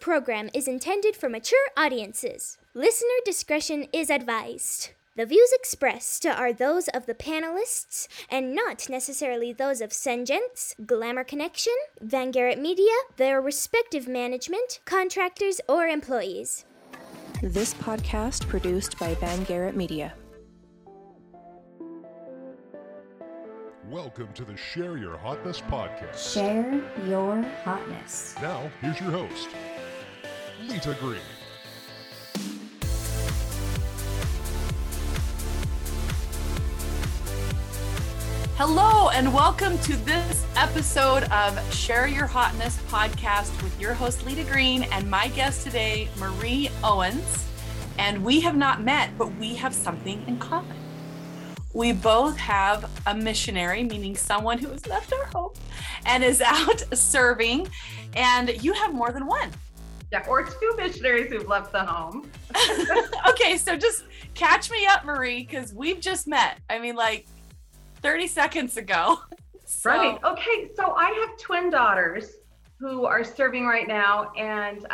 program is intended for mature audiences. Listener discretion is advised. The views expressed are those of the panelists and not necessarily those of Sengents, Glamour Connection, Van Garrett Media, their respective management, contractors, or employees. This podcast produced by Van Garrett Media. Welcome to the Share Your Hotness podcast. Share Your Hotness. Now, here's your host, Lita Green. Hello, and welcome to this episode of Share Your Hotness podcast with your host, Lita Green, and my guest today, Marie Owens. And we have not met, but we have something in common. We both have a missionary, meaning someone who has left our home and is out serving. And you have more than one. Yeah, or two missionaries who've left the home. Okay, so just catch me up, Marie, because we've just met. I mean, like 30 seconds ago. So. Right. Okay, so I have twin daughters who are serving right now, and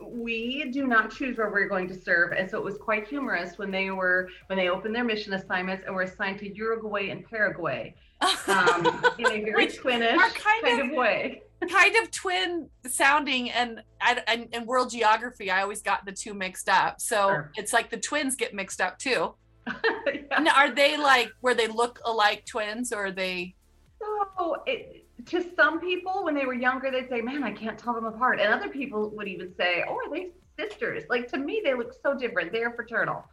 we do not choose where we're going to serve. And so it was quite humorous when they opened their mission assignments and were assigned to Uruguay and Paraguay in a very twinish kind of way. Kind of twin sounding, and world geography, I always got the two mixed up. So sure. It's like the twins get mixed up too. Yeah. And are they like, where they look alike twins, or are they? So to some people, when they were younger, they'd say, man, I can't tell them apart. And other people would even say, oh, are they sisters? Like, to me, they look so different. They are fraternal,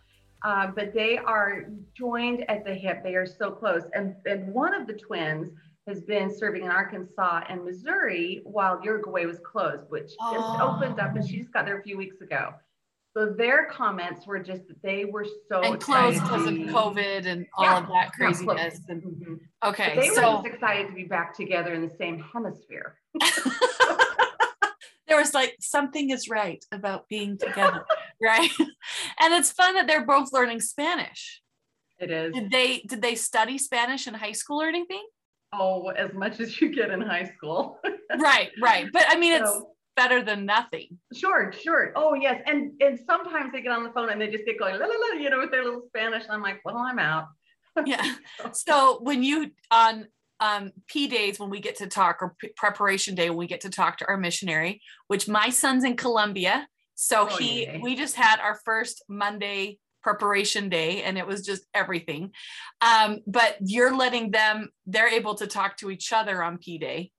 but they are joined at the hip. They are so close. And one of the twins has been serving in Arkansas and Missouri while Uruguay was closed, which just opened up, and she just got there a few weeks ago. So their comments were just that they were so closed because of COVID and all of that craziness. And, okay, but they were just excited to be back together in the same hemisphere. There was like, something is right about being together, right? And it's fun that they're both learning Spanish. It is. Did they study Spanish in high school or anything? Oh, as much as you get in high school. Right. But I mean, it's better than nothing. Sure. Oh yes. And sometimes they get on the phone and they just get going, la, la, la, you know, with their little Spanish. And I'm like, well, I'm out. Yeah. So when you, on P days, when we get to talk, or preparation day, when we get to talk to our missionary, which my son's in Colombia. So we just had our first Monday preparation day, and it was just everything. But you're letting them, they're able to talk to each other on P day.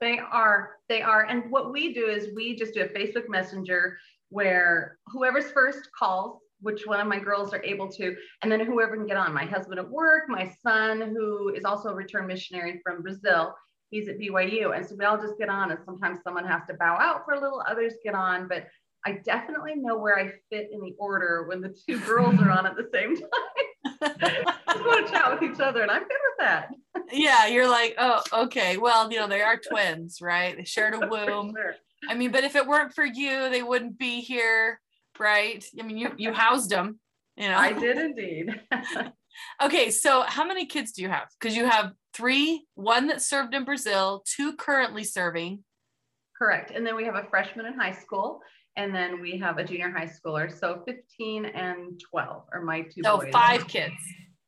They are. And what we do is we just do a Facebook Messenger where whoever's first calls, which one of my girls are able to, and then whoever can get on. My husband at work, my son, who is also a return missionary from Brazil, he's at BYU. And so we all just get on, and sometimes someone has to bow out for a little, others get on, but I definitely know where I fit in the order when the two girls are on at the same time. Just want to chat with each other, and I'm good with that. Yeah, you're like, oh, okay. Well, you know, they are twins, right? They shared a womb. Sure. I mean, but if it weren't for you, they wouldn't be here, right? I mean, you housed them, you know. I did indeed. Okay, so how many kids do you have? Because you have three, one that served in Brazil, two currently serving. Correct. And then we have a freshman in high school, and then we have a junior high schooler. So 15 and 12 are my two boys. So 5 kids.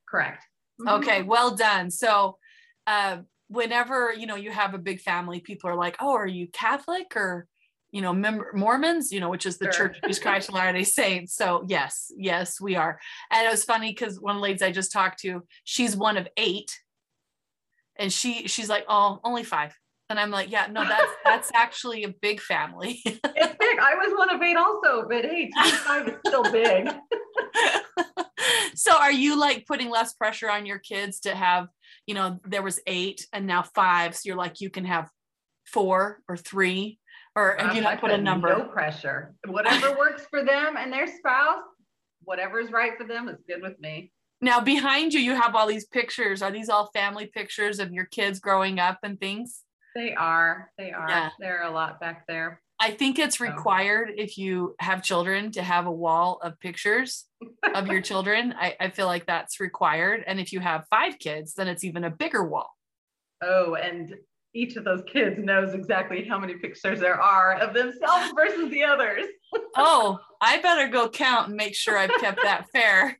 Correct. Mm-hmm. Okay, well done. So whenever, you know, you have a big family, people are like, oh, are you Catholic or, you know, Mormons, you know, which is the Church of Jesus Christ of Latter-day Saints. So yes, we are. And it was funny because one of the ladies I just talked to, she's one of 8, and she's like, oh, only 5. And I'm like, yeah, no, that's actually a big family. It's big. I was one of 8 also, but hey, 25 is still big. So are you like putting less pressure on your kids to have, you know, there was 8 and now 5. So you're like, you can have 4 or 3, or have you not put a number? No pressure. Whatever works for them and their spouse, whatever's right for them is good with me. Now behind you have all these pictures. Are these all family pictures of your kids growing up and things? They are. Yeah. There are a lot back there. I think it's required if you have children to have a wall of pictures of your children. I feel like that's required. And if you have 5 kids, then it's even a bigger wall. Oh, and each of those kids knows exactly how many pictures there are of themselves versus the others. Oh, I better go count and make sure I've kept that fair.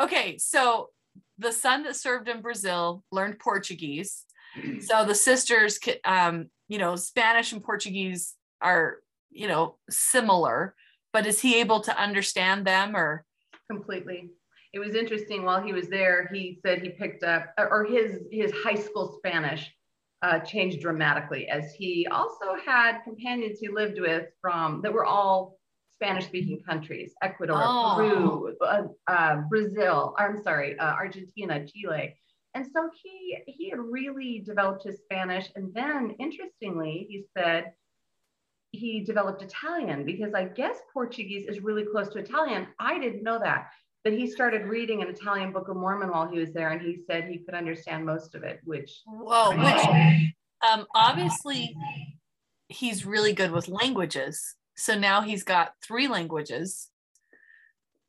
Okay, so the son that served in Brazil learned Portuguese. So the sisters, you know, Spanish and Portuguese are, you know, similar, but is he able to understand them or? Completely. It was interesting, while he was there, he said he picked up, or his high school Spanish changed dramatically, as he also had companions he lived with from, that were all Spanish-speaking countries, Ecuador, Peru, Brazil, I'm sorry, Argentina, Chile. And so he had really developed his Spanish. And then, interestingly, he said he developed Italian, because I guess Portuguese is really close to Italian. I didn't know that. But he started reading an Italian Book of Mormon while he was there, and he said he could understand most of it, which... Whoa, which obviously he's really good with languages. So now he's got 3 languages.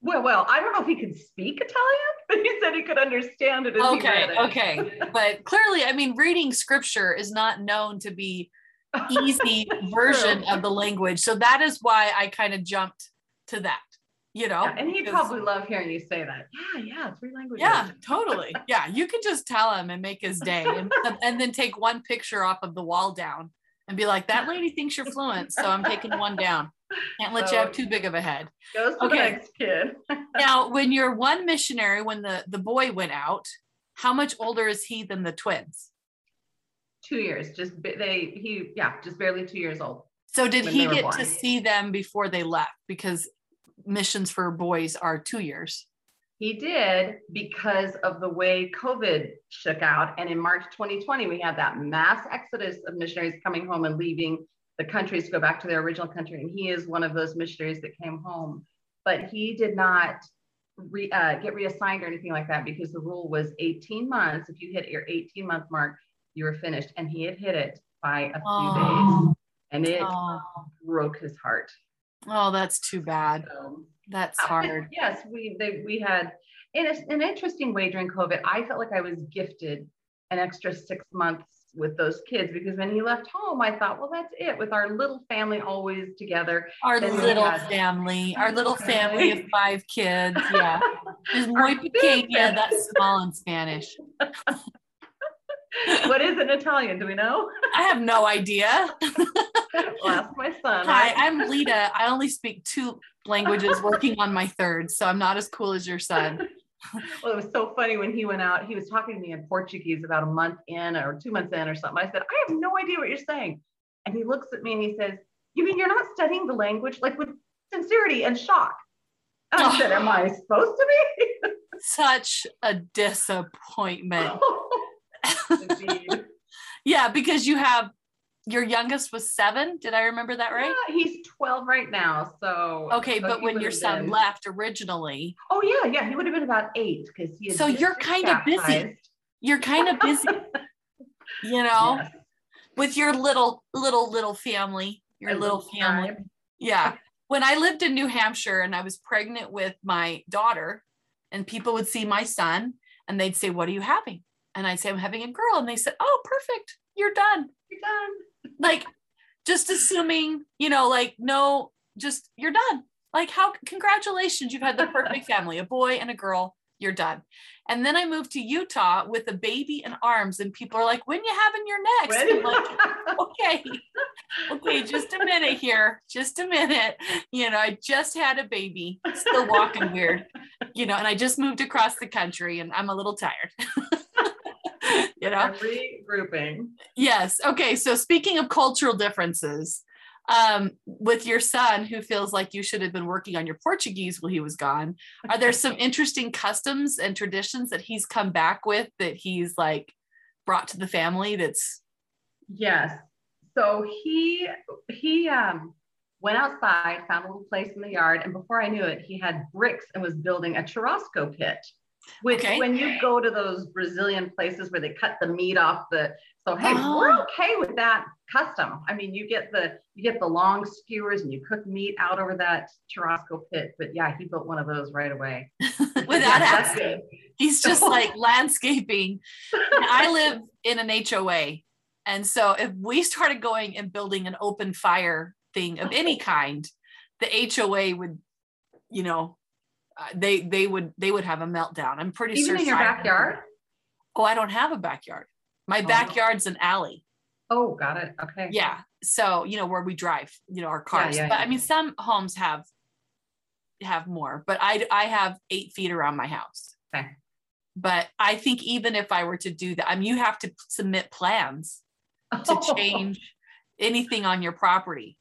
Well, I don't know if he could speak Italian, but he said he could understand it. Okay. But clearly, I mean, reading scripture is not known to be easy version of the language. So that is why I kind of jumped to that. You know, yeah, and he'd probably love hearing you say that. Yeah, 3 languages. Yeah, totally. Yeah, you could just tell him and make his day, and then take 1 picture off of the wall down and be like, that lady thinks you're fluent, so I'm taking 1 down. Can't let you have too big of a head. Goes to the next kid. Now, when you're one missionary, when the boy went out, how much older is he than the twins? 2 years, just barely 2 years old. So did he get to see them before they left? Because missions for boys are 2 years. He did, because of the way COVID shook out. And in March 2020, we had that mass exodus of missionaries coming home and leaving the countries to go back to their original country. And he is one of those missionaries that came home, but he did not get reassigned or anything like that, because the rule was 18 months. If you hit your 18-month mark, you were finished. And he had hit it by a few days, and it broke his heart. Oh, that's too bad. That's hard. Yes, we had, in an interesting way during COVID, I felt like I was gifted an extra 6 months with those kids, because when he left home, I thought, well, that's it, with our little family always together. Our little family of 5 kids. Yeah. It's muy pequeña. Yeah, that's small in Spanish. What is in Italian? Do we know? I have no idea. Well, ask my son. Hi, I'm Lita. I only speak 2 languages, working on my 3rd, so I'm not as cool as your son. Well, it was so funny when he went out. He was talking to me in Portuguese about a month in or 2 months in or something. I said, I have no idea what you're saying. And he looks at me and he says, you mean you're not studying the language? Like, with sincerity and shock. And I said, am I supposed to be? Such a disappointment. Indeed. Yeah, because you have, your youngest was 7. Did I remember that right? Yeah, he's 12 right now. So okay, but when your son left originally, he would have been about 8, because he. So you're kind of busy. You know, yes. With your little family, your little family. Tribe. Yeah. When I lived in New Hampshire and I was pregnant with my daughter, and people would see my son and they'd say, "What are you having?" And I'd say, "I'm having a girl," and they said, "Oh, perfect. You're done. You're done." Like, just assuming, you know, like, no, just, you're done. Like, how, congratulations, you've had the perfect family, a boy and a girl, you're done. And then I moved to Utah with a baby in arms, and people are like, when you having your next? I'm like, okay, just a minute here. You know, I just had a baby, still walking weird, you know, and I just moved across the country and I'm a little tired. You know, regrouping. Yes. Okay. So speaking of cultural differences, with your son, who feels like you should have been working on your Portuguese while he was gone, are there some interesting customs and traditions that he's come back with that he's like brought to the family? That's. Yes. So he went outside, found a little place in the yard, and before I knew it, he had bricks and was building a churrasco pit. Which, when you go to those Brazilian places where they cut the meat off the, we're okay with that custom. I mean, you get the long skewers and you cook meat out over that churrasco pit. But yeah, he built one of those right away. Without asking. He's just like landscaping. And I live in an HOA. And so if we started going and building an open fire thing of any kind, the HOA would, you know, they would have a meltdown. I'm pretty sure. Even in your backyard? Oh, I don't have a backyard. My backyard's an alley. Oh, got it. Okay. Yeah. So, you know, where we drive, you know, our cars, but I mean, some homes have more, but I have 8 feet around my house. Okay. But I think even if I were to do that, I mean, you have to submit plans to change anything on your property.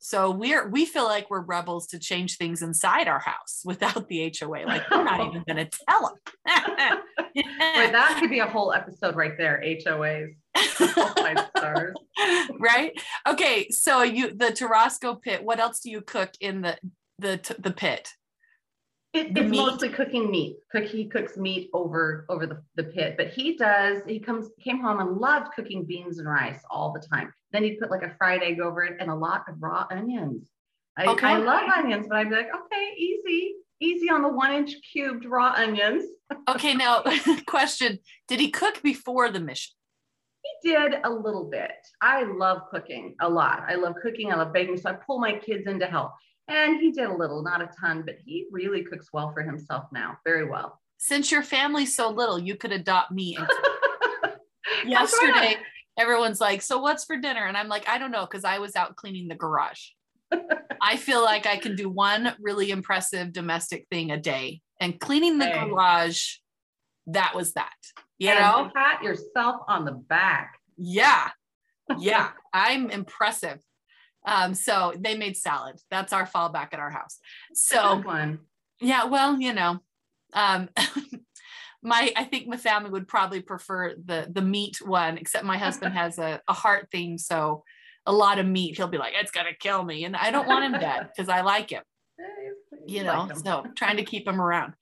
So we feel like we're rebels to change things inside our house without the HOA. Like, we're not even going to tell them. Yeah. Right, that could be a whole episode right there. HOAs. Oh, my stars. Right. Okay. So the Tarasco pit, what else do you cook in the pit? It's mostly cooking meat. He cooks meat over the pit, but he came home and loved cooking beans and rice all the time. Then he'd put like a fried egg over it and a lot of raw onions. I love onions, but I'd be like, okay, easy on the 1-inch cubed raw onions. Okay. Now question, did he cook before the mission? He did a little bit. I love cooking a lot. I love cooking. I love baking. So I pull my kids in to help. And he did a little, not a ton, but he really cooks well for himself now. Very well. Since your family's so little, you could adopt me. Yesterday, everyone's like, so what's for dinner? And I'm like, I don't know, because I was out cleaning the garage. I feel like I can do one really impressive domestic thing a day. And cleaning the garage, that was that. You know? Pat yourself on the back. Yeah. Yeah. I'm impressive. So they made salad. That's our fallback at our house. So yeah, well, you know, I think my family would probably prefer the meat one, except my husband has a heart thing. So a lot of meat, he'll be like, it's going to kill me. And I don't want him dead because I like him, you know, so trying to keep him around.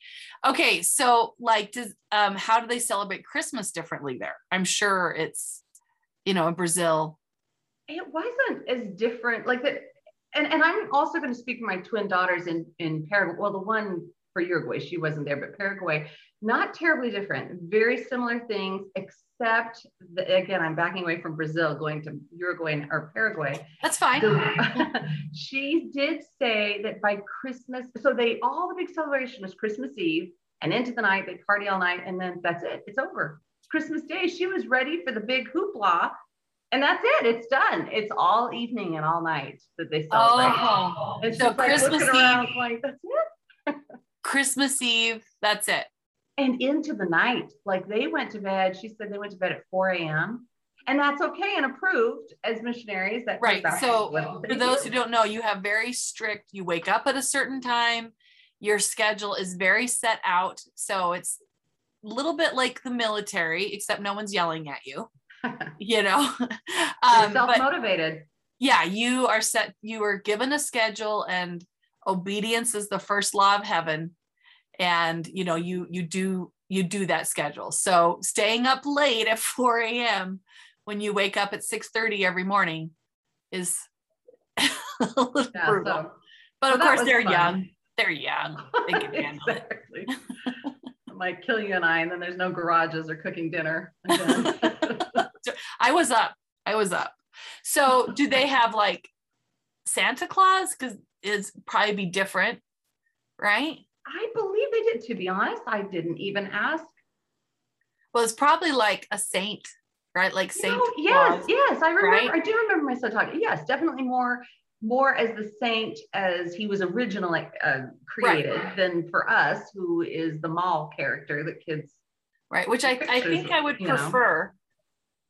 Okay. So like, how do they celebrate Christmas differently there? I'm sure it's, you know, in Brazil, it wasn't as different like that. And I'm also going to speak for my twin daughters in Paraguay. Well, the one for Uruguay, she wasn't there, but Paraguay, not terribly different, very similar things, except again, I'm backing away from Brazil, going to Uruguay or Paraguay. That's fine. She did say that by Christmas, so all the big celebration was Christmas Eve and into the night, they party all night. And then that's it. It's over. It's Christmas Day. She was ready for the big hoopla. And that's it. It's done. It's all evening and all night that they celebrate. Oh, it's so Christmas Eve. Like, that's it. Christmas Eve. That's it. And into the night. Like they went to bed. She said they went to bed at 4 a.m. And that's okay and approved as missionaries. That right. So for those who don't know, you have very strict, you wake up at a certain time. Your schedule is very set out. So it's a little bit like the military, except no one's yelling at you. You know, self-motivated. Yeah, you are set. You are given a schedule, and obedience is the first law of heaven. And you know, you do that schedule. So staying up late at 4 a.m. when you wake up at 6:30 every morning is a little brutal. So, but of course, they're young. They're young. They can handle exactly. It. I'm like, kill you and I, and then there's no garages or cooking dinner. I was up. So do they have like Santa Claus? Because it's probably be different, right? I believe they did. To be honest, I didn't even ask. Well, it's probably like a saint, right? Like Saint Claus. Yes. I remember. Right? I do remember myself talking. Yes, definitely more as the saint as he was originally created than for us, who is the mall character that kids. Right. Which I think I would prefer. Know.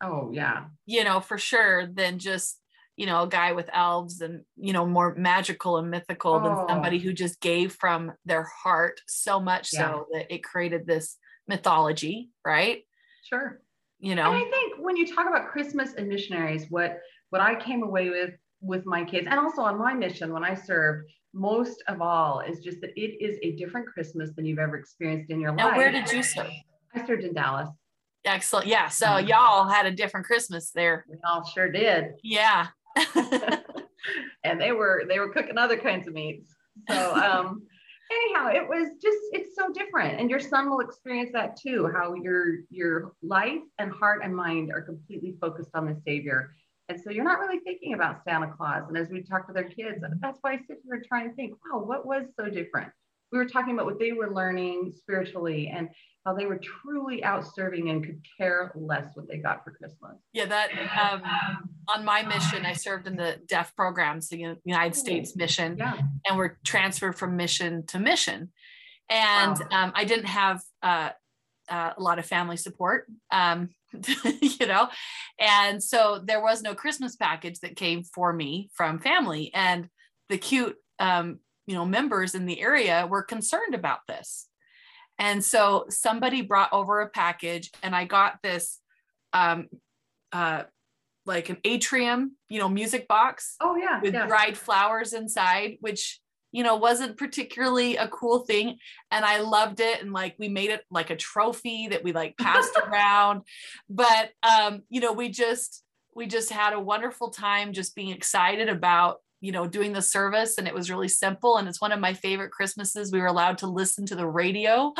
Oh yeah. You know, for sure. Than just, you know, a guy with elves and, you know, more magical and mythical than somebody who just gave from their heart so much so that it created this mythology. Right. Sure. You know, and I think when you talk about Christmas and missionaries, what I came away with my kids and also on my mission, when I served, most of all is just that it is a different Christmas than you've ever experienced in your life. Now, where did you serve? I served in Dallas. Excellent. Yeah. So y'all had a different Christmas there. We all sure did. Yeah. And they were cooking other kinds of meats. So, anyhow, it was just, it's so different. And your son will experience that too, how your life and heart and mind are completely focused on the Savior. And so you're not really thinking about Santa Claus. And as we talk to their kids, that's why I sit here and try and think, wow, what was so different? We were talking about what they were learning spiritually and how they were truly out serving and could care less what they got for Christmas. Yeah, that on my mission, I served in the DEF program, so the United States mission, and we're transferred from mission to mission. And I didn't have a lot of family support, you know, and so there was no Christmas package that came for me from family, and the cute, you know, members in the area were concerned about this. And so somebody brought over a package, and I got this, like an atrium, you know, music box with dried flowers inside, which, you know, wasn't particularly a cool thing. And I loved it. And like, we made it like a trophy that we like passed around, but, you know, we just had a wonderful time just being excited about, you know, doing the service. And it was really simple. And it's one of my favorite Christmases. We were allowed to listen to the radio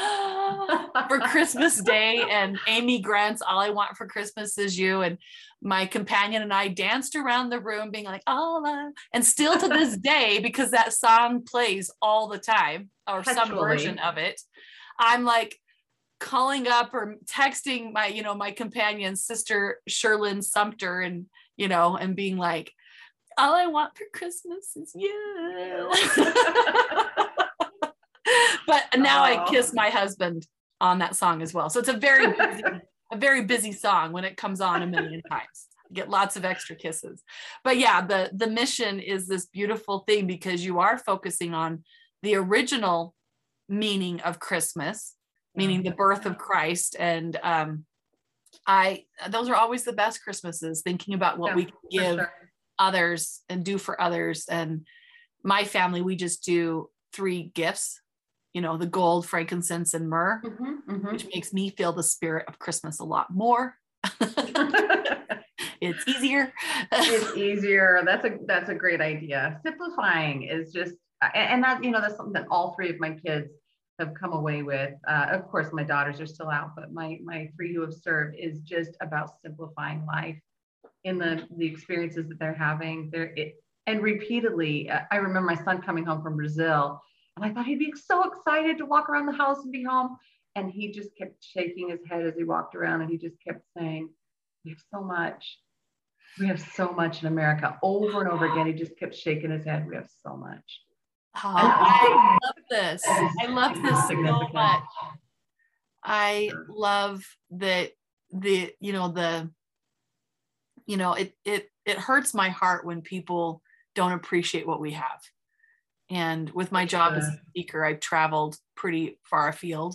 for Christmas Day, and Amy Grant's All I Want for Christmas Is You. And my companion and I danced around the room being like, oh, and still to this day, because that song plays all the time, or some version of it, I'm like calling up or texting my, you know, my companion's sister, Sherlyn Sumter, and, you know, and being like, all I want for Christmas is you. But now I kiss my husband on that song as well. So it's a very busy, a very busy song when it comes on a million times. You get lots of extra kisses. But yeah, the mission is this beautiful thing, because you are focusing on the original meaning of Christmas, meaning the birth of Christ. And those are always the best Christmases, thinking about what we can give others and do for others. And my family, we just do 3 gifts, you know, the gold, frankincense, and myrrh, which makes me feel the spirit of Christmas a lot more. It's easier. It's easier. That's a great idea. Simplifying is just, and that, you know, that's something that all 3 of my kids have come away with. Of course, my daughters are still out, but my 3 who have served is just about simplifying life in the experiences that they're having there. And repeatedly, I remember my son coming home from Brazil, and I thought he'd be so excited to walk around the house and be home. And he just kept shaking his head as he walked around, and he just kept saying, we have so much. We have so much in America, over and over again. He just kept shaking his head. We have so much. Oh, I love this. I love this so much. I love that it hurts my heart when people don't appreciate what we have. And with my job as a speaker, I've traveled pretty far afield,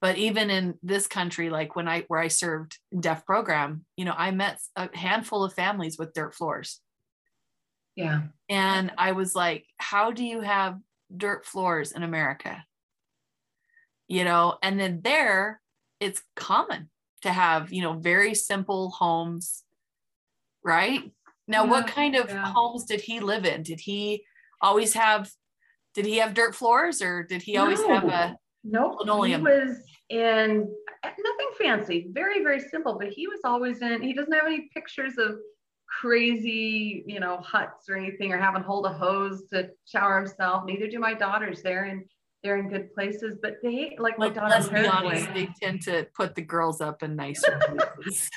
but even in this country, like where I served in DEF program, you know, I met a handful of families with dirt floors. Yeah. And I was like, how do you have dirt floors in America? You know, and then there it's common to have, you know, very simple homes. Right now, what kind of homes did he live in? Did he have dirt floors, or did he always have a linoleum? He was in nothing fancy, very, very simple, but he was always in, he doesn't have any pictures of crazy, you know, huts or anything, or having to hold a hose to shower himself. Neither do my daughters. They're in good places, but they like my daughters. Let's be honest, they tend to put the girls up in nicer places.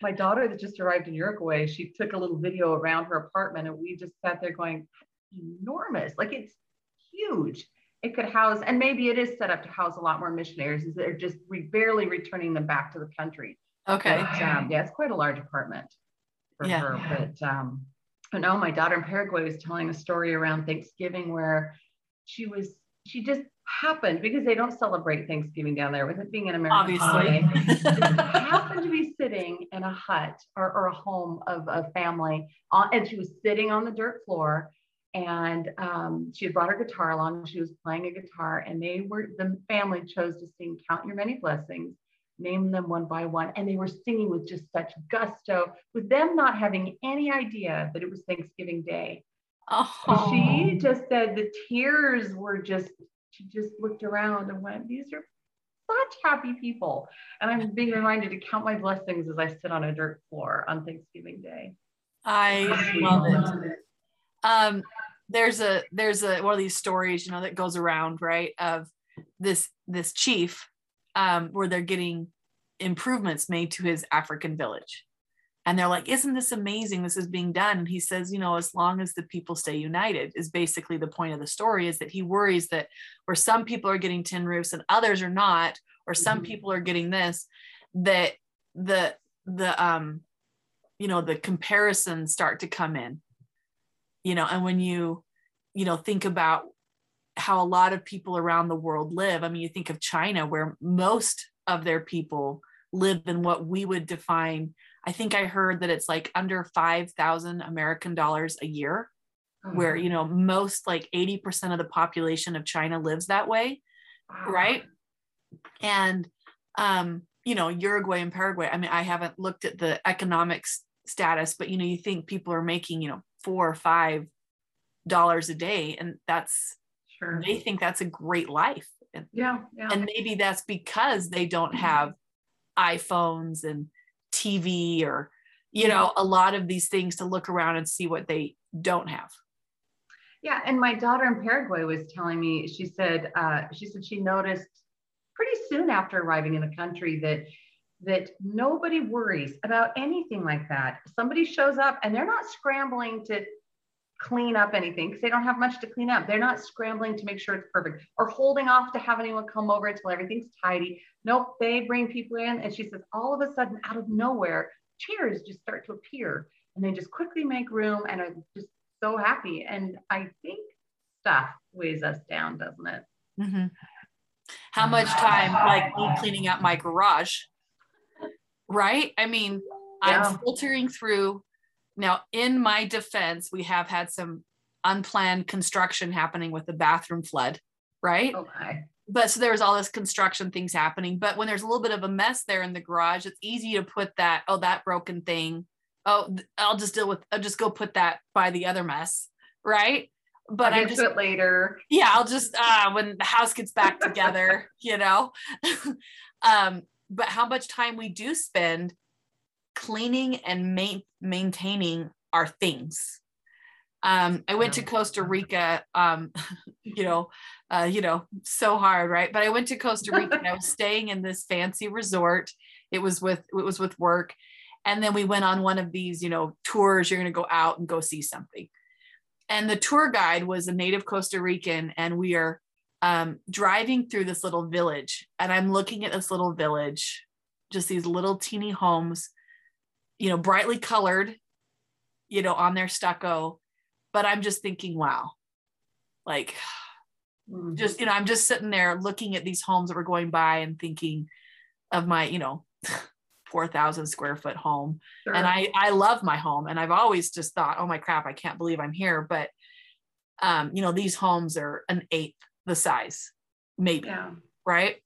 My daughter that just arrived in Uruguay, she took a little video around her apartment, and we just sat there going, enormous, like it's huge. It could house, and maybe it is set up to house a lot more missionaries, is they're just barely returning them back to the country. Okay. But, yeah, it's quite a large apartment for her. But no, my daughter in Paraguay was telling a story around Thanksgiving where she just happened, because they don't celebrate Thanksgiving down there with it being an American holiday. Happened to be sitting in a hut or a home of a family, and she was sitting on the dirt floor, and she had brought her guitar along. She was playing a guitar, and the family chose to sing "Count Your Many Blessings," name them one by one, and they were singing with just such gusto, with them not having any idea that it was Thanksgiving Day. Oh. She just said the tears were just she just looked around and went, these are such happy people. And I'm being reminded to count my blessings as I sit on a dirt floor on Thanksgiving Day. I love it. There's one of these stories, you know, that goes around, right, of this chief where they're getting improvements made to his African village. And they're like, isn't this amazing? This is being done. And he says, you know, as long as the people stay united is basically the point of the story, is that he worries that where some people are getting tin roofs and others are not, or some mm-hmm. people are getting this, that the comparisons start to come in, you know. And when you think about how a lot of people around the world live, I mean, you think of China, where most of their people live in what we would define, I think I heard that it's like under $5,000 American dollars a year, mm-hmm. where, you know, most, like 80% of the population of China lives that way. Wow. Right. And, you know, Uruguay and Paraguay, I mean, I haven't looked at the economics status, but, you know, you think people are making, you know, $4 or $5 a day. And that's, sure, they think that's a great life. Yeah. And maybe that's because they don't have iPhones and TV or, you know, a lot of these things to look around and see what they don't have. Yeah. And my daughter in Paraguay was telling me, she said she noticed pretty soon after arriving in the country that nobody worries about anything like that. Somebody shows up and they're not scrambling to clean up anything because they don't have much to clean up. They're not scrambling to make sure it's perfect or holding off to have anyone come over until everything's tidy. Nope, they bring people in. And she says, all of a sudden, out of nowhere, chairs just start to appear and they just quickly make room and are just so happy. And I think stuff weighs us down, doesn't it? Mm-hmm. How much time, like me cleaning up my garage, right? I mean, yeah. I'm filtering through. Now, in my defense, we have had some unplanned construction happening with the bathroom flood, right? Okay. But so there was all this construction things happening. But when there's a little bit of a mess there in the garage, it's easy to put that, oh, that broken thing. Oh, I'll just go put that by the other mess, right? But I just later. Yeah, I'll just when the house gets back together, you know. But how much time we do spend cleaning and maintaining our things. I went to Costa Rica, so hard, right? But I went to Costa Rica and I was staying in this fancy resort. It was with work. And then we went on one of these, you know, tours, you're going to go out and go see something. And the tour guide was a native Costa Rican. And we are driving through this little village, and I'm looking at this little village, just these little teeny homes, you know, brightly colored, you know, on their stucco. But I'm just thinking, wow, like just, you know, I'm just sitting there looking at these homes that were going by and thinking of my, you know, 4,000 square foot home. Sure. And I love my home. And I've always just thought, oh my crap, I can't believe I'm here. But, you know, these homes are an eighth the size, maybe. Yeah. Right.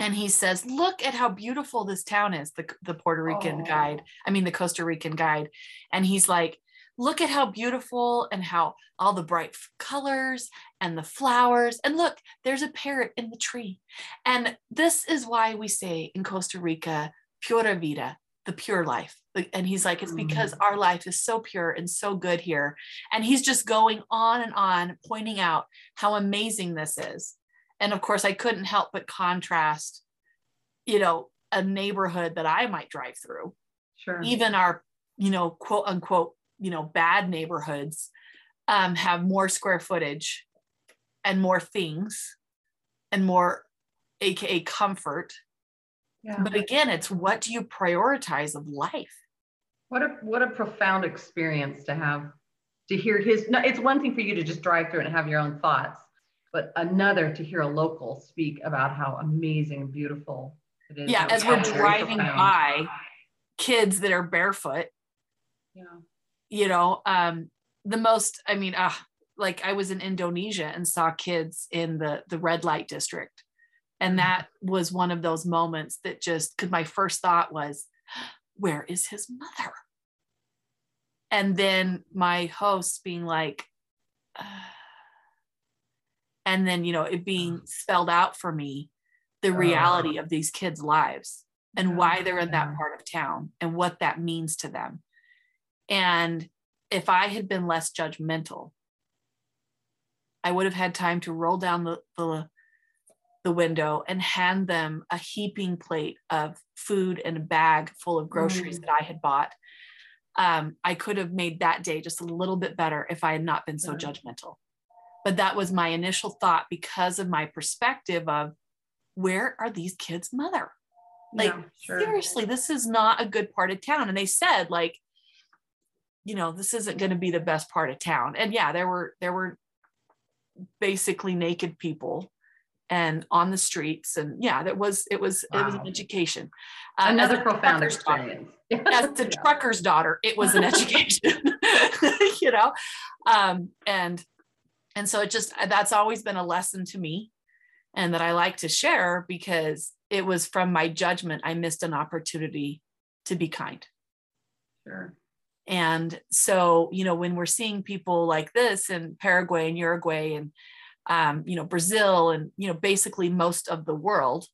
And he says, look at how beautiful this town is, the Puerto Rican guide. I mean, the Costa Rican guide. And he's like, look at how beautiful and how all the bright colors and the flowers. And look, there's a parrot in the tree. And this is why we say in Costa Rica, pura vida, the pure life. And he's like, it's because our life is so pure and so good here. And he's just going on and on, pointing out how amazing this is. And of course, I couldn't help but contrast, you know, a neighborhood that I might drive through, sure, even our, you know, quote unquote, you know, bad neighborhoods have more square footage and more things and more AKA comfort. Yeah. But again, it's what do you prioritize of life? What a profound experience to have, to hear his, no, it's one thing for you to just drive through and have your own thoughts, but another to hear a local speak about how amazing and beautiful it is. Yeah, as we're driving by kids that are barefoot, yeah, you know, the most, I mean, like I was in Indonesia and saw kids in the red light district. And that was one of those moments that just, because my first thought was, where is his mother? And then my host being like, and then, you know, it being spelled out for me, the reality of these kids' lives and why they're in that part of town and what that means to them. And if I had been less judgmental, I would have had time to roll down the window and hand them a heaping plate of food and a bag full of groceries that I had bought. I could have made that day just a little bit better if I had not been so judgmental. But that was my initial thought because of my perspective of, where are these kids' mother? Like, seriously, this is not a good part of town. And they said, like, you know, this isn't going to be the best part of town. And yeah, there were basically naked people and on the streets. And yeah, it was an education. Another profound experience. As the trucker's daughter, it was an education, you know? And so it just, that's always been a lesson to me, and that I like to share, because it was from my judgment, I missed an opportunity to be kind. Sure. And so, you know, when we're seeing people like this in Paraguay and Uruguay and, you know, Brazil and, you know, basically most of the world,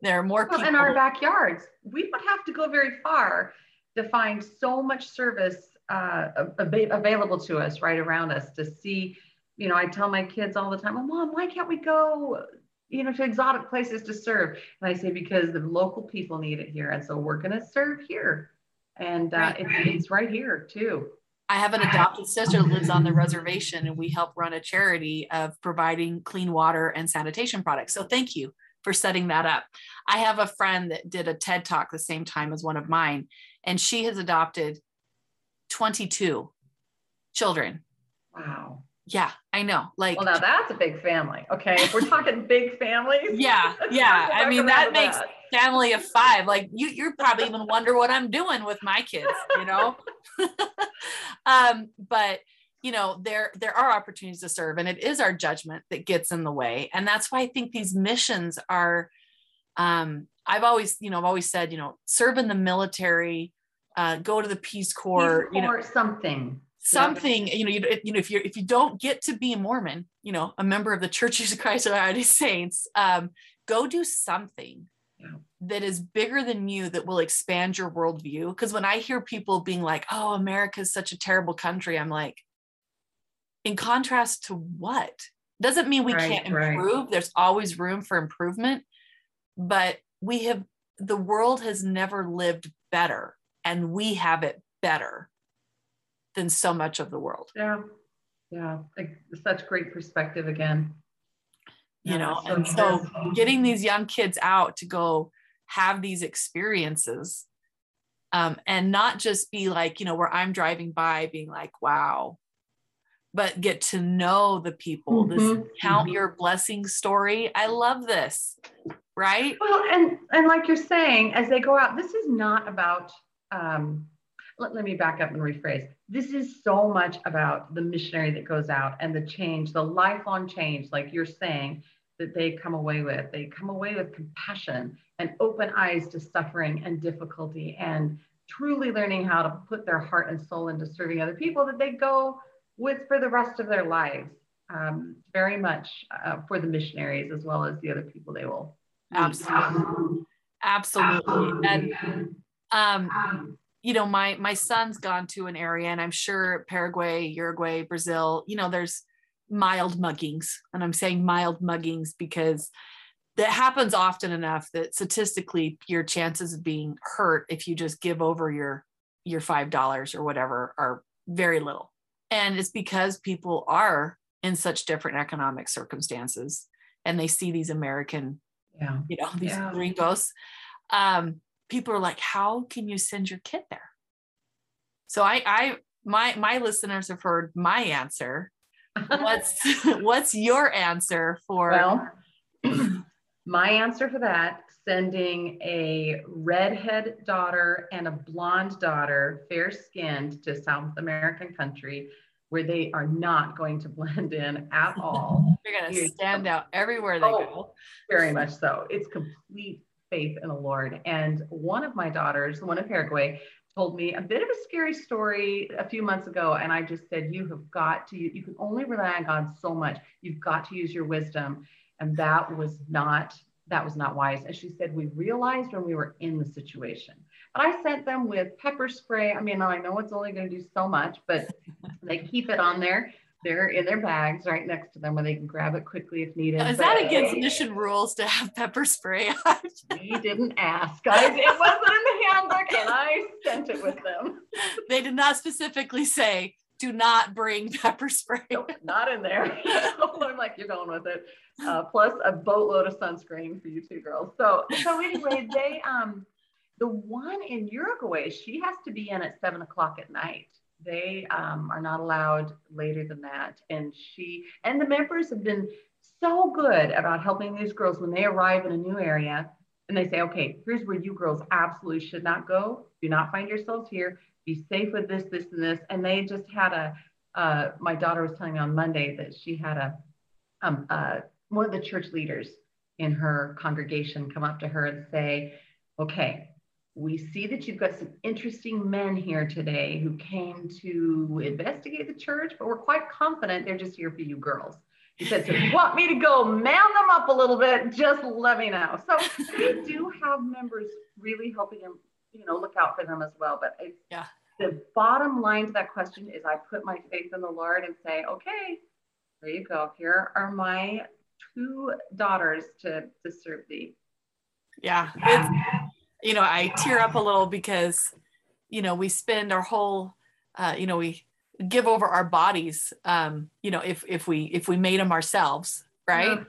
there are more people in our backyards. We would have to go very far to find so much service available to us right around us to see. You know, I tell my kids all the time, well, Mom, why can't we go, you know, to exotic places to serve? And I say, because the local people need it here. And so we're going to serve here. And it's right here too. I have an adopted sister that lives on the reservation, and we help run a charity of providing clean water and sanitation products. So thank you for setting that up. I have a friend that did a TED talk the same time as one of mine, and she has adopted 22 children. Wow. Yeah, I know. Like, well, now that's a big family. Okay. If we're talking big families. Yeah. Yeah. I mean, that makes family of five. Like you're probably even wonder what I'm doing with my kids, you know? But you know, there are opportunities to serve, and it is our judgment that gets in the way. And that's why I think these missions are, I've always said, you know, serve in the military, go to the Peace Corps, you know, something, you know, if you don't get to be a Mormon, you know, a member of the Church of Jesus Christ of Latter-day Saints, go do something that is bigger than you, that will expand your worldview. Cause when I hear people being like, oh, America is such a terrible country, I'm like, in contrast to what? Doesn't mean we can't improve. Right. There's always room for improvement, but the world has never lived better, and we have it better than so much of the world. Yeah. Yeah. Like, such great perspective again, you know, and so getting these young kids out to go have these experiences, and not just be like, you know, where I'm driving by being like, wow, but get to know the people, this count your blessing story. I love this. Right. Well, and like you're saying, as they go out, this is not about, let me back up and rephrase. This is so much about the missionary that goes out and the change, the lifelong change, like you're saying, that they come away with. They come away with compassion and open eyes to suffering and difficulty, and truly learning how to put their heart and soul into serving other people, that they go with for the rest of their lives, very much for the missionaries as well as the other people they will. Absolutely. Absolutely. And, you know, my son's gone to an area, and I'm sure Paraguay, Uruguay, Brazil, you know, there's mild muggings. And I'm saying mild muggings because that happens often enough that statistically your chances of being hurt if you just give over your $5 or whatever are very little. And it's because people are in such different economic circumstances, and they see these American, you know, these gringos. People are like, how can you send your kid there? So my listeners have heard my answer. What's your answer for? Well, my answer for that, sending a redhead daughter and a blonde daughter, fair skinned, to South American country where they are not going to blend in at all. They're going to stand out everywhere they go. Very much so. It's complete faith in the Lord. And one of my daughters, the one in Paraguay, told me a bit of a scary story a few months ago. And I just said, you have got to, you can only rely on God so much. You've got to use your wisdom. And that was not wise. And she said, we realized when we were in the situation. But I sent them with pepper spray. I mean, I know it's only going to do so much, but they keep it on there. They're in their bags right next to them where they can grab it quickly if needed. Is that against mission rules to have pepper spray on? We didn't ask. It wasn't in the handbook and I sent it with them. They did not specifically say, do not bring pepper spray. Nope, not in there. I'm like, you're going with it. Plus a boatload of sunscreen for you two girls. So anyway, the one in Uruguay, she has to be in at 7:00 at night. They are not allowed later than that. And she and the members have been so good about helping these girls when they arrive in a new area and they say, okay, here's where you girls absolutely should not go. Do not find yourselves here. Be safe with this, this, and this. And they just had my daughter was telling me on Monday that she had one of the church leaders in her congregation come up to her and say, okay, we see that you've got some interesting men here today who came to investigate the church, but we're quite confident they're just here for you girls. He said, so if you want me to go man them up a little bit, just let me know. So we do have members really helping them, look out for them as well. But the bottom line to that question is I put my faith in the Lord and say, okay, there you go. Here are my two daughters to serve thee. Yeah. I tear up a little because, we spend our whole, we give over our bodies, if we made them ourselves, right? Yeah.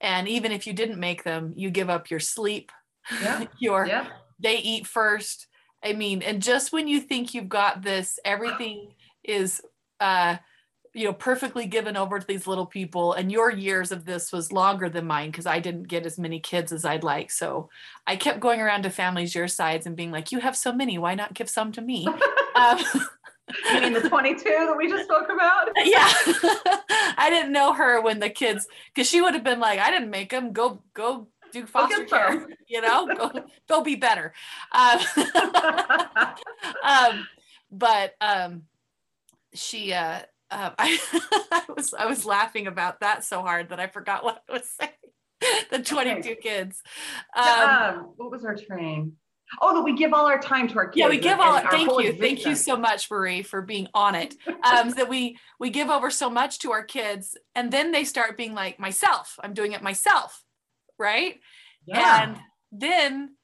And even if you didn't make them, you give up your sleep, they eat first. I mean, and just when you think you've got this, everything is, perfectly given over to these little people. And your years of this was longer than mine because I didn't get as many kids as I'd like. So I kept going around to families your size and being like, you have so many, why not give some to me? You mean the 22 that we just spoke about? Yeah. I didn't know her when the kids, because she would have been like, I didn't make them, go do foster care, go be better. She, I was laughing about that so hard that I forgot what I was saying. The 22 kids. What was our train? Oh, that we give all our time to our kids. Yeah, we give all. Thank you so much, Marie, for being on it. That we give over so much to our kids, and then they start being like, myself. I'm doing it myself, right? Yeah. And then,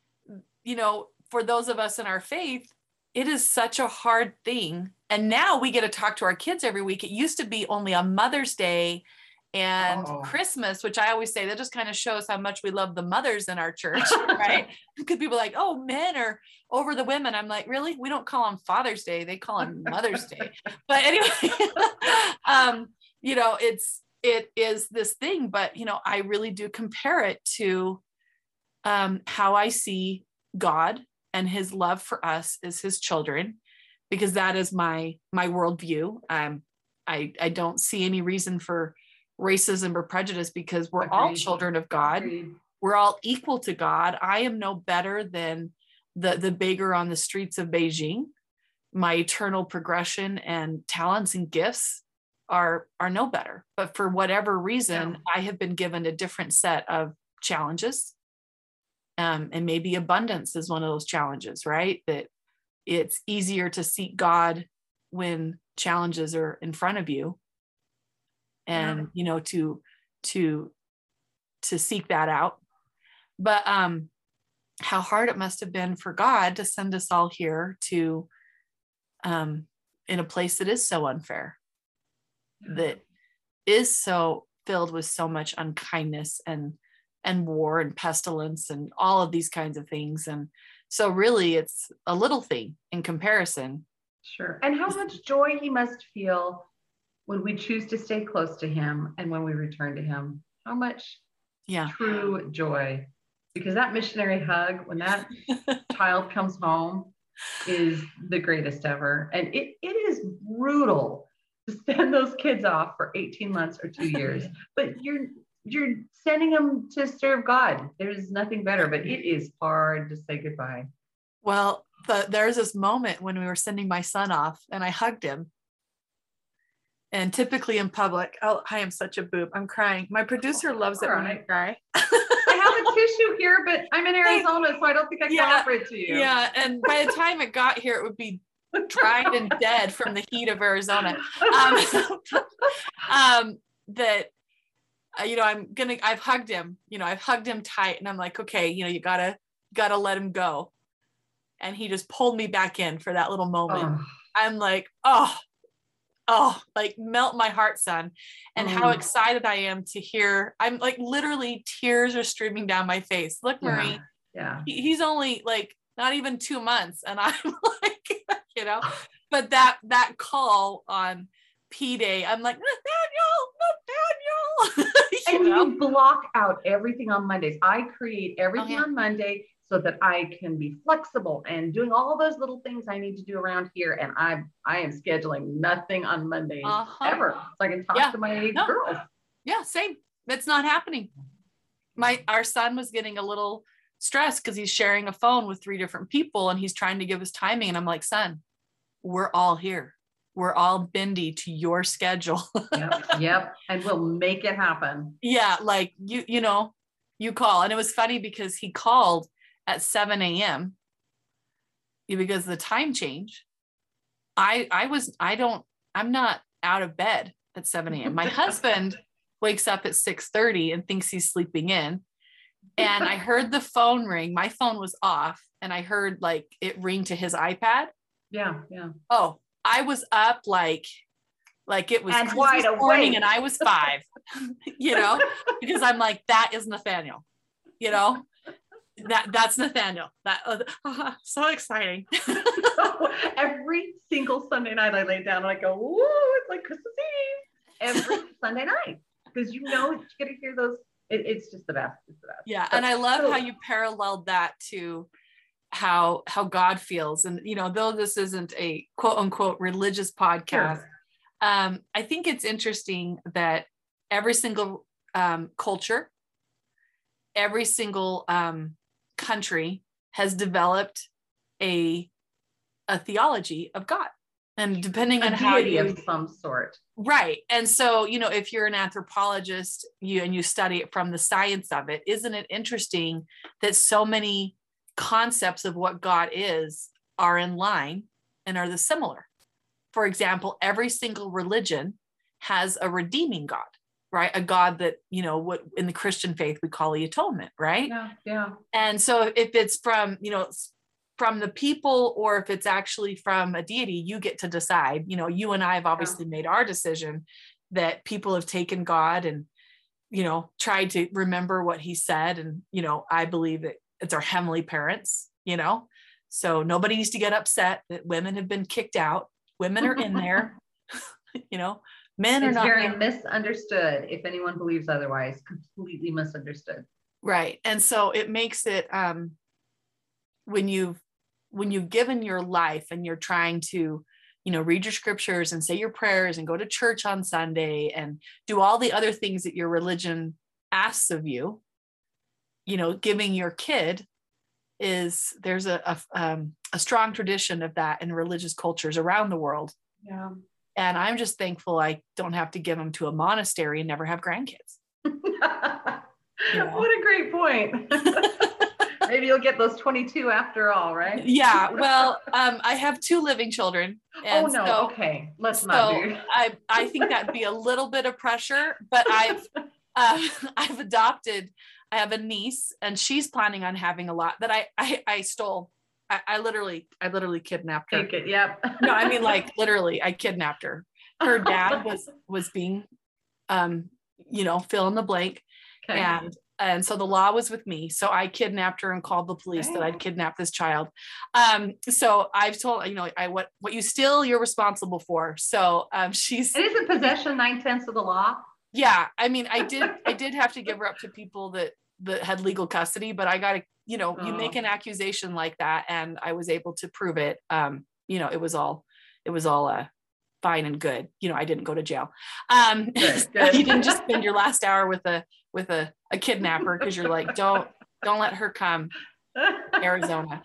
for those of us in our faith, it is such a hard thing. And now we get to talk to our kids every week. It used to be only on Mother's Day and Christmas, which I always say that just kind of shows how much we love the mothers in our church, right? Because people are like, oh, men are over the women. I'm like, really? We don't call them Father's Day. They call them Mother's Day. But anyway, it is this thing, but, I really do compare it to how I see God and his love for us as his children. Because that is my worldview. I don't see any reason for racism or prejudice because we're all children of God. Agreed. We're all equal to God. I am no better than the beggar on the streets of Beijing. My eternal progression and talents and gifts are no better. But for whatever reason, I have been given a different set of challenges. And maybe abundance is one of those challenges, right? That it's easier to seek God when challenges are in front of you and, to seek that out. But, how hard it must've been for God to send us all here to, in a place that is so unfair, that is so filled with so much unkindness and war and pestilence and all of these kinds of things. And so really it's a little thing in comparison. Sure. And how much joy he must feel when we choose to stay close to him and when we return to him, how much true joy, because that missionary hug, when that child comes home is the greatest ever. And it is brutal to send those kids off for 18 months or 2 years, but you're sending them to serve God. There's nothing better, but it is hard to say goodbye. Well, there was this moment when we were sending my son off and I hugged him. And typically in public, oh, I am such a boob. I'm crying. My producer loves it when I cry. I have a tissue here, but I'm in Arizona, so I don't think I can offer it to you. Yeah, and by the time it got here, it would be dried and dead from the heat of Arizona. You know, I've hugged him, I've hugged him tight and I'm like, okay, you gotta let him go. And he just pulled me back in for that little moment. Oh. I'm like, oh, like melt my heart, son. And how excited I am to hear, I'm like literally tears are streaming down my face. Look, Marie, he's only like not even 2 months. And I'm like, but that call on P Day, I'm like, Nathaniel. And you block out everything on Mondays. I create everything on Monday so that I can be flexible and doing all those little things I need to do around here. And I am scheduling nothing on Mondays ever. So I can talk to my girls. Yeah, same. That's not happening. Our son was getting a little stressed because he's sharing a phone with 3 different people and he's trying to give his timing. And I'm like, son, we're all here. We're all bendy to your schedule. Yep. And we'll make it happen. Yeah. Like you call. And it was funny because he called at 7 a.m. because of the time change. I'm not out of bed at 7 a.m. My husband wakes up at 6:30 and thinks he's sleeping in. And I heard the phone ring. My phone was off and I heard like it ring to his iPad. Yeah. Yeah. Oh, I was up like it was wide morning and I was 5, because I'm like, that is Nathaniel, that's Nathaniel. That so exciting. Every single Sunday night I lay down and I go, woo, it's like Christmas Eve every Sunday night. Because you get to hear those, it's just the best. It's the best. Yeah. And I love how you paralleled that to how God feels. And, though this isn't a quote unquote religious podcast, I think it's interesting that every single culture, every single country has developed a theology of God. And depending on how you, of some sort. Right. And so, if you're an anthropologist, you study it from the science of it, isn't it interesting that so many concepts of what God is are in line and are similar? For example, every single religion has a redeeming God, right? A God that, what in the Christian faith we call the atonement, right? Yeah, yeah. And so if it's from, from the people, or if it's actually from a deity, you get to decide. You and I have obviously made our decision that people have taken God and, tried to remember what he said. And, I believe that it's our heavenly parents, so nobody needs to get upset that women have been kicked out. Women are in there, men are not. It's very misunderstood. If anyone believes otherwise, completely misunderstood. Right. And so it makes it, when you've given your life and you're trying to, read your scriptures and say your prayers and go to church on Sunday and do all the other things that your religion asks of you, giving your kid there's a strong tradition of that in religious cultures around the world. Yeah. And I'm just thankful I don't have to give them to a monastery and never have grandkids. What a great point. Maybe you'll get those 22 after all, right? Yeah. Well, I have 2 living children. And okay. Let's not do it. I think that'd be a little bit of pressure, but I've adopted. I have a niece and she's planning on having a lot that I stole. I literally kidnapped her. Take it, yep. No, I mean, like literally I kidnapped her. Her dad was being, fill in the blank. Okay. And so the law was with me. So I kidnapped her and called the police that I'd kidnapped this child. So I've told, what you steal, you're responsible for. So it isn't possession 9/10 of the law. Yeah. I mean, I did have to give her up to people that had legal custody, but I got to, you make an accusation like that. And I was able to prove it. It was all fine and good. I didn't go to jail. Good. You didn't just spend your last hour with a kidnapper. 'Cause you're like, don't let her come. Arizona.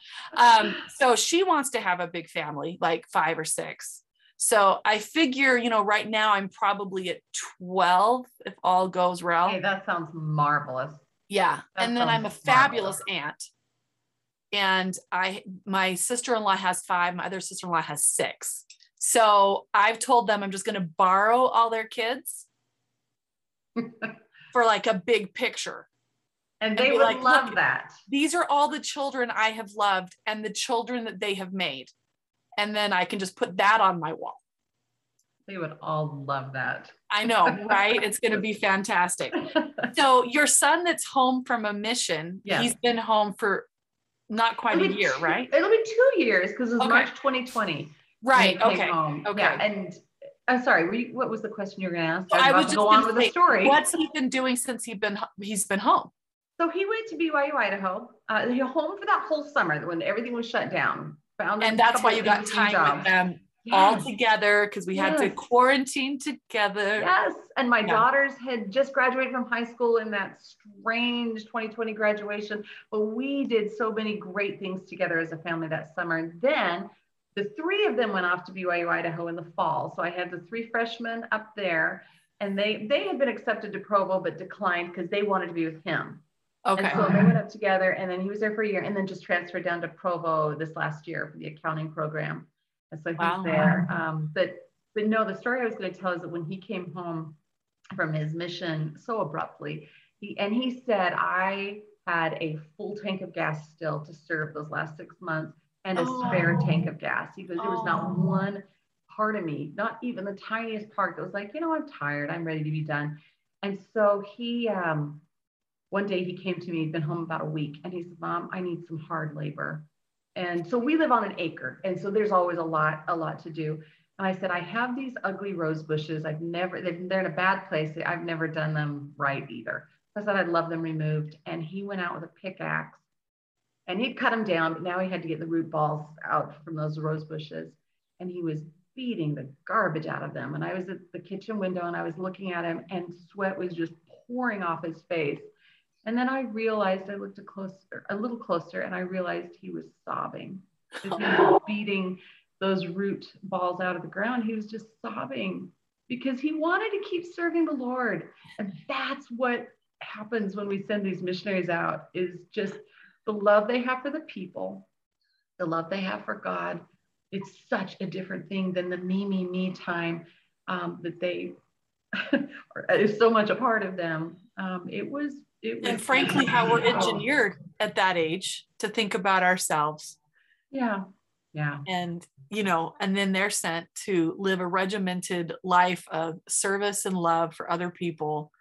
So she wants to have a big family, like 5 or 6. So I figure, you know, right now I'm probably at 12 if all goes well. Hey, that sounds marvelous. Yeah. That and then I'm a fabulous aunt. And my sister-in-law has 5, my other sister-in-law has 6. So I've told them I'm just going to borrow all their kids for like a big picture. And they would like, love that. These are all the children I have loved and the children that they have made. And then I can just put that on my wall. They would all love that. I know, right? It's going to be fantastic. So your son that's home from a mission, yes. He's been home for not quite a year, right? It'll be 2 years because it's March 2020. Right. Okay. Okay. Yeah. And I'm sorry. What was the question you were going to ask? I was just going to go on with the story. What's he been doing since he's been home? So he went to BYU-Idaho. He was home for that whole summer when everything was shut down. And that's why you got time with them all together because we had to quarantine together. Yes. And my daughters had just graduated from high school in that strange 2020 graduation. But we did so many great things together as a family that summer. And then the 3 of them went off to BYU-Idaho in the fall. So I had the 3 freshmen up there. And they had been accepted to Provo but declined because they wanted to be with him. Okay. And so they went up together, and then he was there for a year, and then just transferred down to Provo this last year for the accounting program. And so he's there. But no, the story I was going to tell is that when he came home from his mission so abruptly, he said, I had a full tank of gas still to serve those last 6 months and a spare tank of gas. He goes, there was not one part of me, not even the tiniest part that was like, you know, I'm tired. I'm ready to be done. And so he, one day he came to me, he'd been home about a week, and he said, Mom, I need some hard labor. And so we live on an acre. And so there's always a lot to do. And I said, I have these ugly rose bushes. They're in a bad place. I've never done them right either. I said, I'd love them removed. And he went out with a pickaxe and he'd cut them down, but now he had to get the root balls out from those rose bushes. And he was beating the garbage out of them. And I was at the kitchen window and I was looking at him, and sweat was just pouring off his face. And then I realized, I looked a little closer, and I realized he was sobbing. He was beating those root balls out of the ground. He was just sobbing because he wanted to keep serving the Lord. And that's what happens when we send these missionaries out, is just the love they have for the people, the love they have for God. It's such a different thing than the me time that they is so much a part of them. And frankly, how we're engineered at that age to think about ourselves. Yeah. Yeah. And, you know, and then they're sent to live a regimented life of service and love for other people.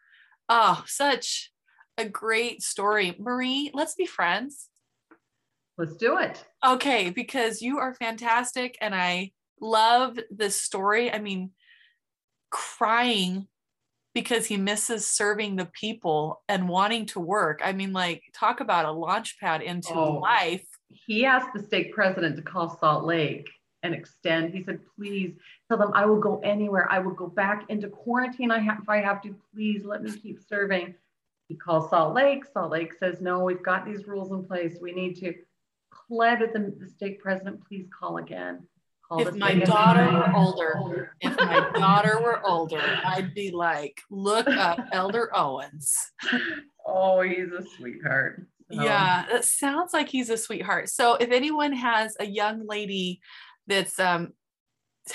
Oh, such a great story. Marie, let's be friends. Let's do it. Okay. Because you are fantastic. And I love this story. I mean, crying because he misses serving the people and wanting to work. I mean, like, talk about a launch pad into life. He asked the state president to call Salt Lake and extend. He said, please tell them I will go anywhere. I will go back into quarantine if I have to. Please let me keep serving. He calls Salt Lake. Salt Lake says, no, we've got these rules in place. We need to plead with the state president, please call again. If my daughter were older, I'd be like, look up Elder Owens. Oh, he's a sweetheart. Yeah, that sounds like he's a sweetheart. So if anyone has a young lady that's how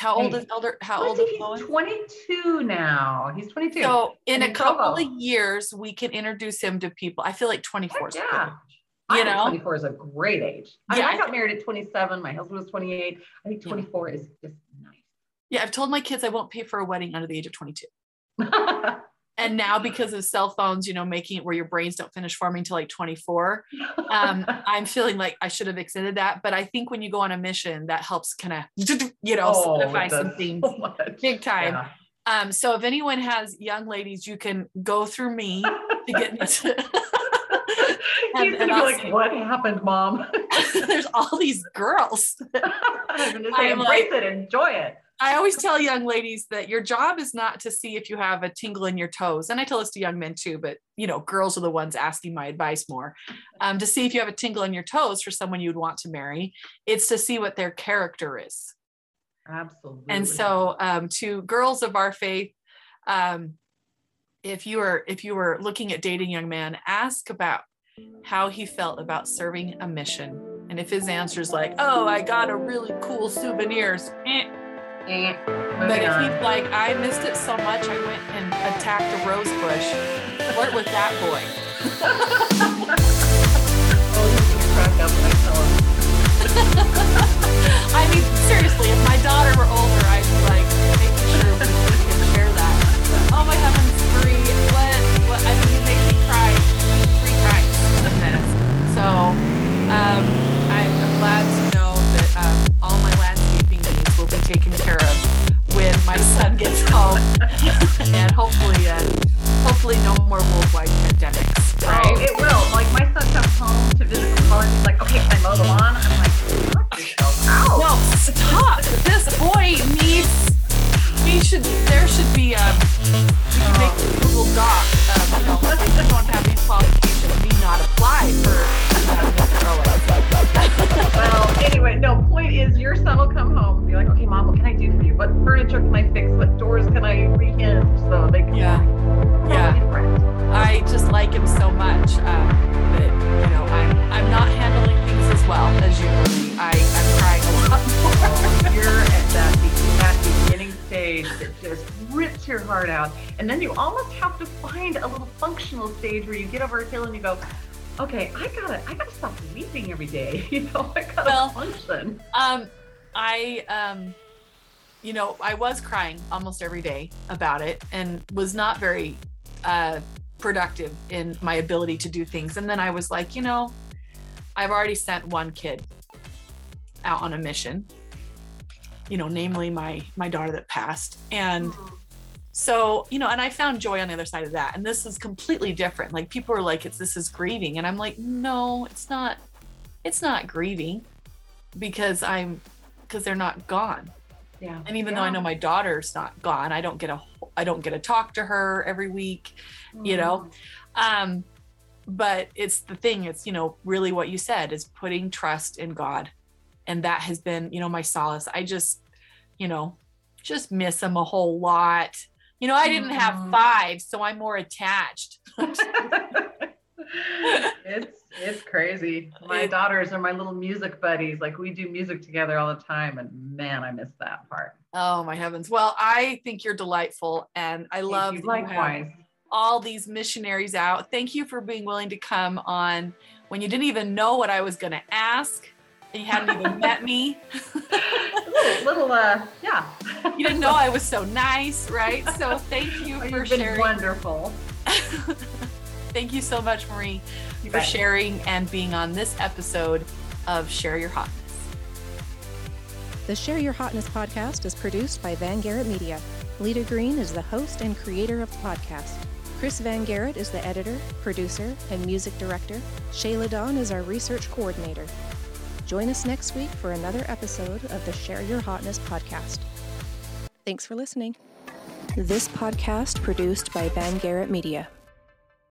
old is Elder Owens? 22 now. He's 22. So in a couple of years, we can introduce him to people. I feel like 24 is good. You know, 24 is a great age. Yeah, I got married at 27. My husband was 28. I think 24 is just nice. Yeah, I've told my kids I won't pay for a wedding under the age of 22. And now, because of cell phones, you know, making it where your brains don't finish forming till like 24, I'm feeling like I should have extended that. But I think when you go on a mission, that helps kind of, you know, solidify some things big time. Yeah. So if anyone has young ladies, you can go through me to get this. He's going to be like, what happened, Mom? There's all these girls. I am like, embrace it, enjoy it. I always tell young ladies that your job is not to see if you have a tingle in your toes. And I tell this to young men too, but you know, girls are the ones asking my advice more, to see if you have a tingle in your toes for someone you'd want to marry. It's to see what their character is. Absolutely. And so to girls of our faith, if you were looking at dating young man, ask about how he felt about serving a mission. And if his answer is like, oh, I got a really cool souvenirs, but if he's like, I missed it so much, I went and attacked a rose bush, flirt with that boy. I mean, seriously, if my daughter were older, I'd be like, making sure we can share that. Oh my heavens, Marie, what, I mean, you make me cry 3 times a minute. So, I'm glad to know that all my landscaping needs will be taken care of when my son gets home, and hopefully no more worldwide pandemics. Right? Oh, it will. Like my son comes home to visit the college, he's like, "Okay, I mow the lawn." I'm like, "Knock yourself out!" No, stop. This boy needs. There should be. We can make a Google Doc. You don't have these qualifications. We not apply for. Well, anyway, no, point is your son will come home and be like, okay, mom, what can I do for you? What furniture can I fix? What doors can I rehinge? So they can I just like him so much that, you know, I'm not handling things as well as you. I'm crying a lot more. You're at that beginning stage that just rips your heart out. And then you almost have to find a little functional stage where you get over a hill and you go, okay, I gotta stop weeping every day. You know, I gotta function. You know, I was crying almost every day about it and was not very productive in my ability to do things. And then I was like, you know, I've already sent one kid out on a mission, you know, namely my daughter that passed. And so, you know, and I found joy on the other side of that. And this is completely different. Like people are like, this is grieving. And I'm like, no, it's not grieving because they're not gone. Yeah. And even though I know my daughter's not gone, I don't get to talk to her every week, you know? But it's the thing, it's, you know, really what you said is putting trust in God. And that has been, you know, my solace. I just miss him a whole lot. You know, I didn't have 5, so I'm more attached. It's crazy. My daughters are my little music buddies. Like we do music together all the time. And man, I miss that part. Oh my heavens. Well, I think you're delightful. And I love all these missionaries out. Thank you for being willing to come on when you didn't even know what I was going to ask. You hadn't even met me. Yeah. You didn't know I was so nice, right? So thank you for sharing. You've been wonderful. Thank you so much, Marie, for sharing and being on this episode of Share Your Hotness. The Share Your Hotness podcast is produced by Van Garrett Media. Lita Green is the host and creator of the podcast. Chris Van Garrett is the editor, producer, and music director. Shayla Dawn is our research coordinator. Join us next week for another episode of the Share Your Hotness podcast. Thanks for listening. This podcast produced by Van Garrett Media.